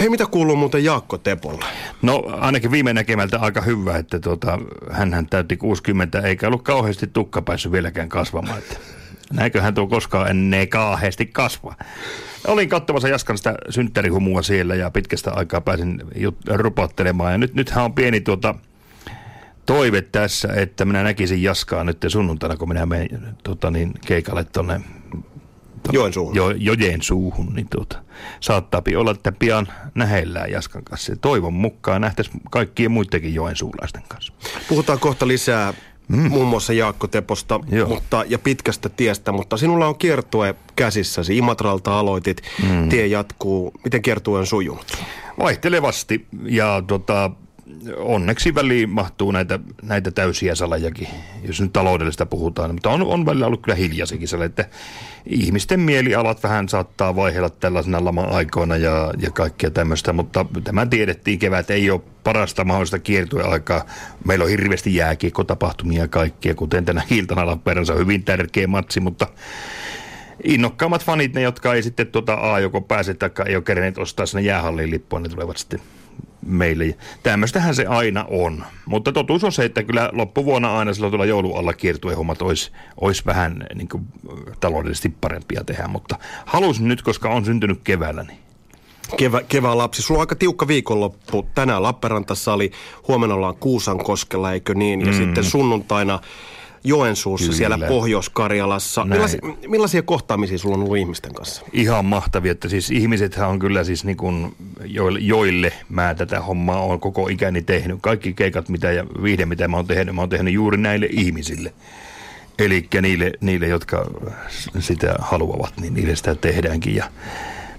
Hei, mitä kuuluu muuten Jaakko Tepolle? No ainakin viime näkemältä aika hyvä, että hänhän täytti 60, eikä ollut kauheasti tukka päässyt vieläkään kasvamaan. Että näinköhän tuo koskaan ennen kauheasti kasvaa. Olin katsomassa Jaskan sitä synttärihumua siellä ja pitkästä aikaa pääsin rupottelemaan. Ja nythän on pieni toive tässä, että minä näkisin Jaskaa nyt sunnuntaina, kun minä menen keikalle tuonne Joen suuhun, niin saattaapi olla, että pian nähellään Jaskan kanssa. Toivon mukaan nähtäisiin kaikkien muidenkin joensuulaisten kanssa. Puhutaan kohta lisää muun muassa Jaakko Teposta ja pitkästä tiestä, mutta sinulla on kiertue käsissäsi. Imatralta aloitit, tie jatkuu. Miten kiertue on sujunut? Vaihtelevasti ja onneksi väliin mahtuu näitä täysiä salajakin, jos nyt taloudellista puhutaan. Mutta on välillä ollut kyllä hiljaisikin sale, että ihmisten mielialat vähän saattaa vaihella tällaisena lama-aikoina ja kaikkea tämmöistä. Mutta tämä tiedettiin kevät, ei ole parasta mahdollista kiertueaikaa. Meillä on hirveästi jääkiekkotapahtumia ja kaikkea, kuten tänä iltana Lappeenrannassa on hyvin tärkeä matsi, mutta innokkaammat fanit, ne jotka ei sitten joko pääse tai ei ole kerenneet ostaa sinne jäähalliin lippua, ne tulevat sitten meille. Tämmöistähän se aina on. Mutta totuus on se, että kyllä loppuvuonna aina silloin tuolla joulun alla kiertuehommat olisi vähän niin kuin taloudellisesti parempia tehdä, mutta halusin nyt, koska on syntynyt keväällä. Niin. Kevään lapsi. Sulla on aika tiukka viikonloppu. Tänään Lappeenrantassa oli, huomenna ollaan Kuusankoskella, eikö niin? Ja sitten sunnuntaina Joensuussa, kyllä, siellä Pohjois-Karjalassa. Millaisia kohtaamisia sulla on ollut ihmisten kanssa? Ihan mahtavia, että siis ihmisethän on kyllä siis niin kuin, joille mä tätä hommaa olen koko ikäni tehnyt. Kaikki keikat ja viihde, mitä mä oon tehnyt juuri näille ihmisille. Eli niille, jotka sitä haluavat, niin niille sitä tehdäänkin. Ja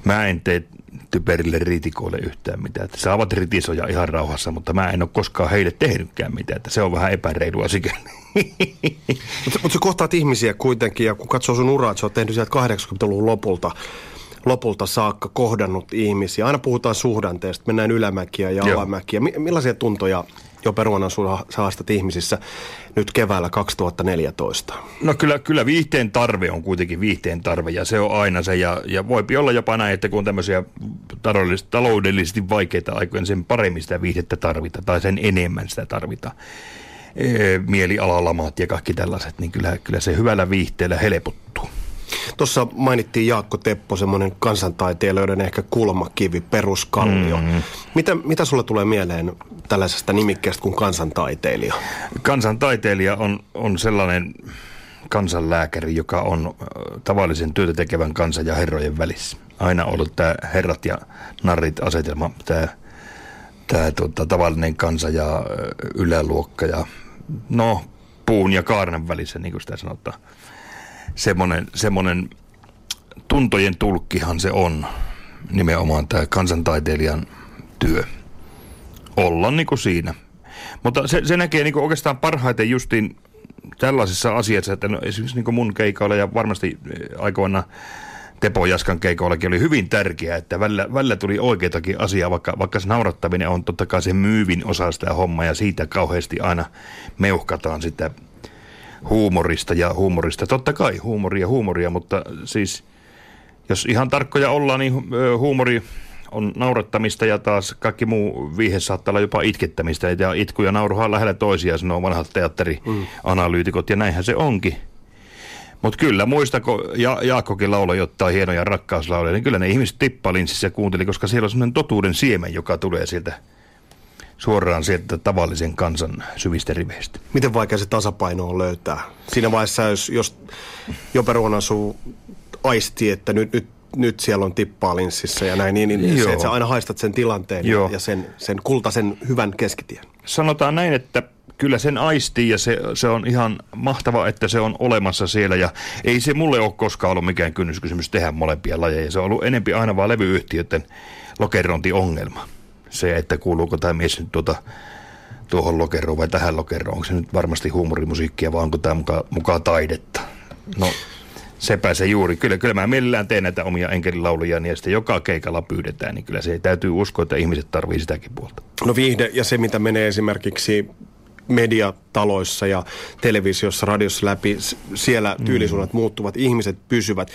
mä en tee typerille ritikoille yhtään mitään. Että saavat ritisoja ihan rauhassa, mutta mä en ole koskaan heille tehnytkään mitään. Että se on vähän epäreilua sikäli. Mutta sä kohtaat ihmisiä kuitenkin, ja kun katsoo sun uraa, että sä oot tehnyt sieltä 80-luvun lopulta saakka kohdannut ihmisiä. Aina puhutaan suhdanteesta, mennään ylämäkiä ja alamäkiä. Millaisia tuntoja Jope Ruonansuun haastat ihmisissä nyt keväällä 2014? No kyllä viihteen tarve on kuitenkin viihteen tarve, ja se on aina se. Ja voipi olla jopa näin, että kun on tämmöisiä taloudellisesti vaikeita aikoja, sen paremmin sitä viihdettä tarvitaan, tai sen enemmän sitä tarvitaan. Mielialalamat ja kaikki tällaiset, niin kyllä se hyvällä viihteellä helpottuu. Tuossa mainittiin Jaakko Teppo, semmoinen kansantaiteilijoiden ehkä kulmakivi, peruskallio. Mitä sulle tulee mieleen tällaisesta nimikkeestä kuin kansantaiteilija? Kansantaiteilija on sellainen kansanlääkäri, joka on tavallisen työtä tekevän kansan ja herrojen välissä. Aina ollut tämä herrat ja narrit -asetelma, tämä tavallinen kansa ja yläluokka ja puun ja kaarnan välissä, niin kuin sitä sanotaan. Semmoinen tuntojen tulkkihan se on nimenomaan tämä kansantaiteilijan työ. Olla niin kuin siinä. Mutta se näkee niin kuin oikeastaan parhaiten justiin tällaisessa asiassa, että esimerkiksi niin kuin mun keikoilla ja varmasti aikoina Tepo Jaskan keikoillakin oli hyvin tärkeää, että välillä tuli oikeatakin asiaa, vaikka se naurattaminen on totta kai se myyvin osa sitä hommaa, ja siitä kauheasti aina meuhkataan sitä huumorista. Totta kai huumoria, mutta siis jos ihan tarkkoja ollaan, niin huumori on naurattamista ja taas kaikki muu viihe saattaa olla jopa itkettämistä. Ja itku ja nauruhan lähellä toisiaan, sanoo vanhat teatterianalyytikot, ja näinhän se onkin. Mutta kyllä, muistako Jaakkokin lauloi jotain hienoja rakkauslauloja, niin kyllä ne ihmiset tippalinssissä kuunteli, koska siellä on semmoinen totuuden siemen, joka tulee sieltä suoraan sieltä tavallisen kansan syvistä riveistä. Miten vaikea se tasapaino on löytää? Siinä vaiheessa, jos Jope Ruonansuu aistii, että nyt siellä on tippalinssissä ja näin, niin se, että sä aina haistat sen tilanteen ja sen kultaisen hyvän keskitien. Sanotaan näin, että kyllä sen aistii, ja se on ihan mahtava, että se on olemassa siellä, ja ei se mulle ole koskaan ollut mikään kynnyskysymys tehdä molempia lajeja. Se on ollut enemmän aina vaan levyyhtiöiden lokerointiongelma. Se, että kuuluuko tämä mies nyt tuohon lokeroon vai tähän lokeroon. Onko se nyt varmasti huumorimusiikkia vai onko tämä mukaan taidetta? No sepä se juuri. Kyllä mä mielellään teen näitä omia enkelilaulujani, ja sitten joka keikalla pyydetään, niin kyllä se täytyy uskoa, että ihmiset tarvii sitäkin puolta. No viihde ja se, mitä menee esimerkiksi mediataloissa ja televisiossa, radiossa läpi, siellä tyylisuunnat muuttuvat, ihmiset pysyvät.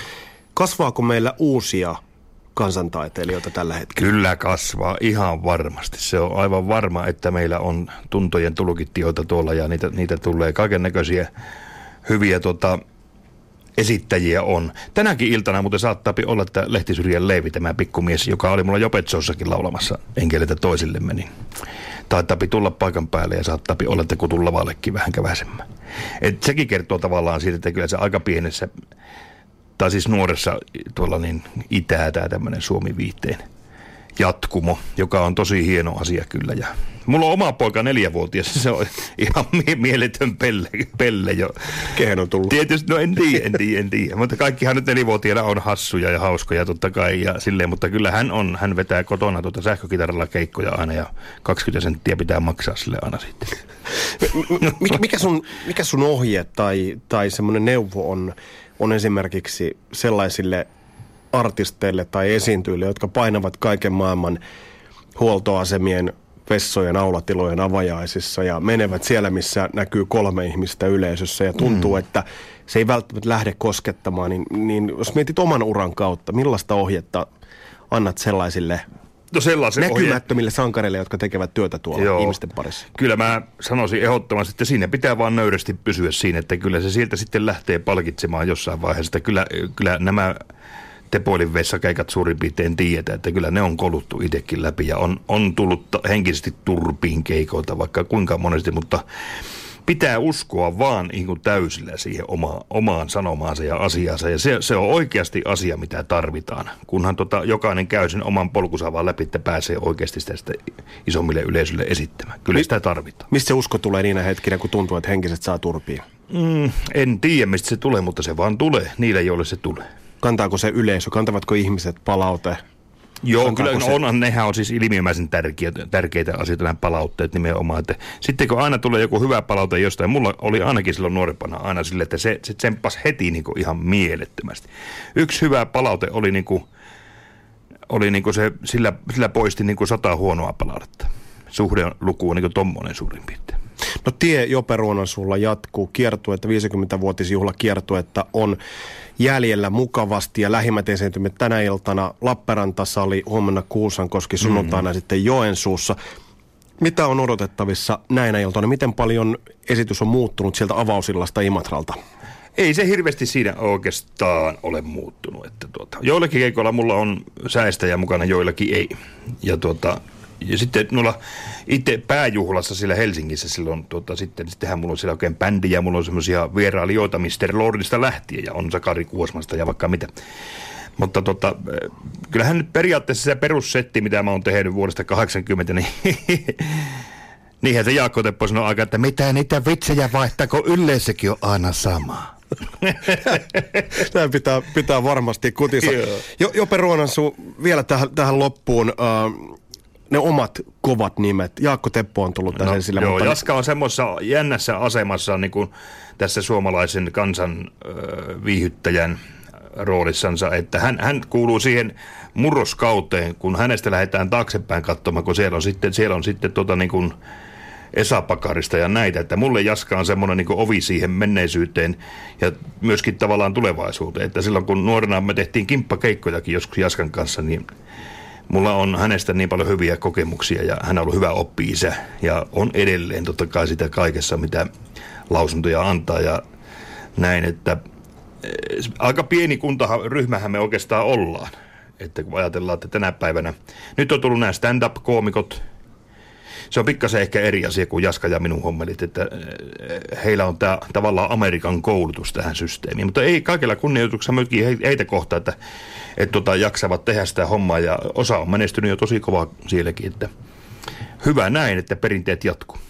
Kasvaako meillä uusia kansantaiteilijoita tällä hetkellä? Kyllä kasvaa, ihan varmasti. Se on aivan varma, että meillä on tuntojen tulkittijoita tuolla ja niitä tulee kaikennäköisiä hyviä esittäjiä on. Tänäkin iltana muuten saattaa olla, että Lehtisyrjän Leivi, tämä pikkumies, joka oli mulla Jopetsossakin laulamassa enkeleitä toisillemme, niin taittaa tulla paikan päälle ja saattaa olla, että kutun lavallekin vähän käväisemmän. Et sekin kertoo tavallaan siitä, että kyllä se aika pienessä, tai siis nuoressa tuolla niin itää tämä tämmöinen Suomi-viihteen jatkumo, joka on tosi hieno asia kyllä. Ja mulla on oma poika 4-vuotias, se on ihan mieletön pelle jo. Kehen on tullut? Tietysti, no en tiedä. Mutta kaikkihan nyt 4-vuotiaana on hassuja ja hauskoja totta kai ja silleen, mutta kyllä hän vetää kotona sähkökitaralla keikkoja aina ja 20 senttiä pitää maksaa sille aina sitten. Mikä sun ohje tai semmoinen neuvo on esimerkiksi sellaisille artisteille tai esiintyjille, jotka painavat kaiken maailman huoltoasemien, vessojen, aulatilojen avajaisissa ja menevät siellä, missä näkyy 3 ihmistä yleisössä ja tuntuu, että se ei välttämättä lähde koskettamaan, niin jos mietit oman uran kautta, millaista ohjetta annat sellaisille näkymättömille sankareille, jotka tekevät työtä tuolla ihmisten parissa? Kyllä mä sanoisin ehdottomasti, että siinä pitää vaan nöyrästi pysyä siinä, että kyllä se sieltä sitten lähtee palkitsemaan jossain vaiheessa. Kyllä nämä Tepoilin vessakeikat suurin piirtein tietää, että kyllä ne on koluttu itsekin läpi ja on tullut henkisesti turpiin keikoilta vaikka kuinka monesti, mutta pitää uskoa vaan täysillä siihen omaan sanomaansa ja asiaansa. Ja se on oikeasti asia, mitä tarvitaan, kunhan jokainen käy sen oman polkunsa vaan läpi, että pääsee oikeasti sitä isommille yleisölle esittämään. Kyllä sitä tarvitaan. Mistä se usko tulee niinä hetkinä, kun tuntuu, että henkiset saa turpiin? En tiedä, mistä se tulee, mutta se vaan tulee niille, joille se tulee. Kantaako se yleisö? Kantavatko ihmiset palaute? Joo, kyllä nehän on siis ilmiömäisen tärkeitä asioita nämä palautteet nimenomaan. Että sitten kun aina tulee joku hyvä palaute jostain, mulla oli ainakin silloin nuorempana aina sille, että se tsemppasi heti ihan mielettömästi. Yksi hyvä palaute oli, se, sillä poisti 100 huonoa palautetta. Suhdeluku on tommoinen suurin piirtein. No tie Jope Ruonansuulla jatkuu. Kiertuetta, 50-vuotisjuhlakiertuetta on jäljellä mukavasti ja lähimmät esiintymme tänä iltana Lappeenrantasali, huomenna Kuusankoski, sunnuntaina sitten Joensuussa. Mitä on odotettavissa näinä iltana? Miten paljon esitys on muuttunut sieltä avausillasta Imatralta? Ei se hirveästi siinä oikeastaan ole muuttunut. Että joillakin keikoilla mulla on säestäjä mukana, joillakin ei. Ja sitten mulla itse pääjuhlassa siellä Helsingissä silloin, sittenhän mulla on siellä oikein bändi ja mulla on semmoisia vierailijoita Mr. Lordista lähtien ja on Sakari Kuosmasta ja vaikka mitä. Mutta kyllähän nyt periaatteessa se perussetti, mitä mä oon tehnyt vuodesta 80, niin niinhän se Jaakko Teppo sanoi aikaan, että mitä niitä vitsejä vaihtaa, kun yleisökin on aina samaa. Tämä pitää varmasti kutinsa. Jope Ruonansuu, vielä tähän loppuun. Ne omat kovat nimet. Jaakko Teppo on tullut tässä esille. Joo, mutta Jaska on semmoisessa jännässä asemassa niin kuin tässä suomalaisen kansan viihyttäjän roolissansa, että hän kuuluu siihen murroskauteen, kun hänestä lähdetään taaksepäin katsomaan, kun siellä on sitten niin kuin Esa-pakarista ja näitä, että mulle Jaska on semmoinen niin kuin ovi siihen menneisyyteen ja myöskin tavallaan tulevaisuuteen, että silloin kun nuorena me tehtiin kimppakeikkojakin joskus Jaskan kanssa, niin mulla on hänestä niin paljon hyviä kokemuksia ja hän on ollut hyvä oppi-isä ja on edelleen totta kai sitä kaikessa, mitä lausuntoja antaa ja näin, että aika pieni ryhmähän me oikeastaan ollaan, että kun ajatellaan, että tänä päivänä nyt on tullut nämä stand-up-koomikot, se on pikkasen ehkä eri asia kuin Jaska ja minun hommelit, että heillä on tämä tavallaan Amerikan koulutus tähän systeemiin, mutta ei kaikilla kunnioituksessa myöskin heitä kohtaa, että jaksavat tehdä sitä hommaa ja osa on menestynyt jo tosi kovaa sielläkin, että hyvä näin, että perinteet jatkuu.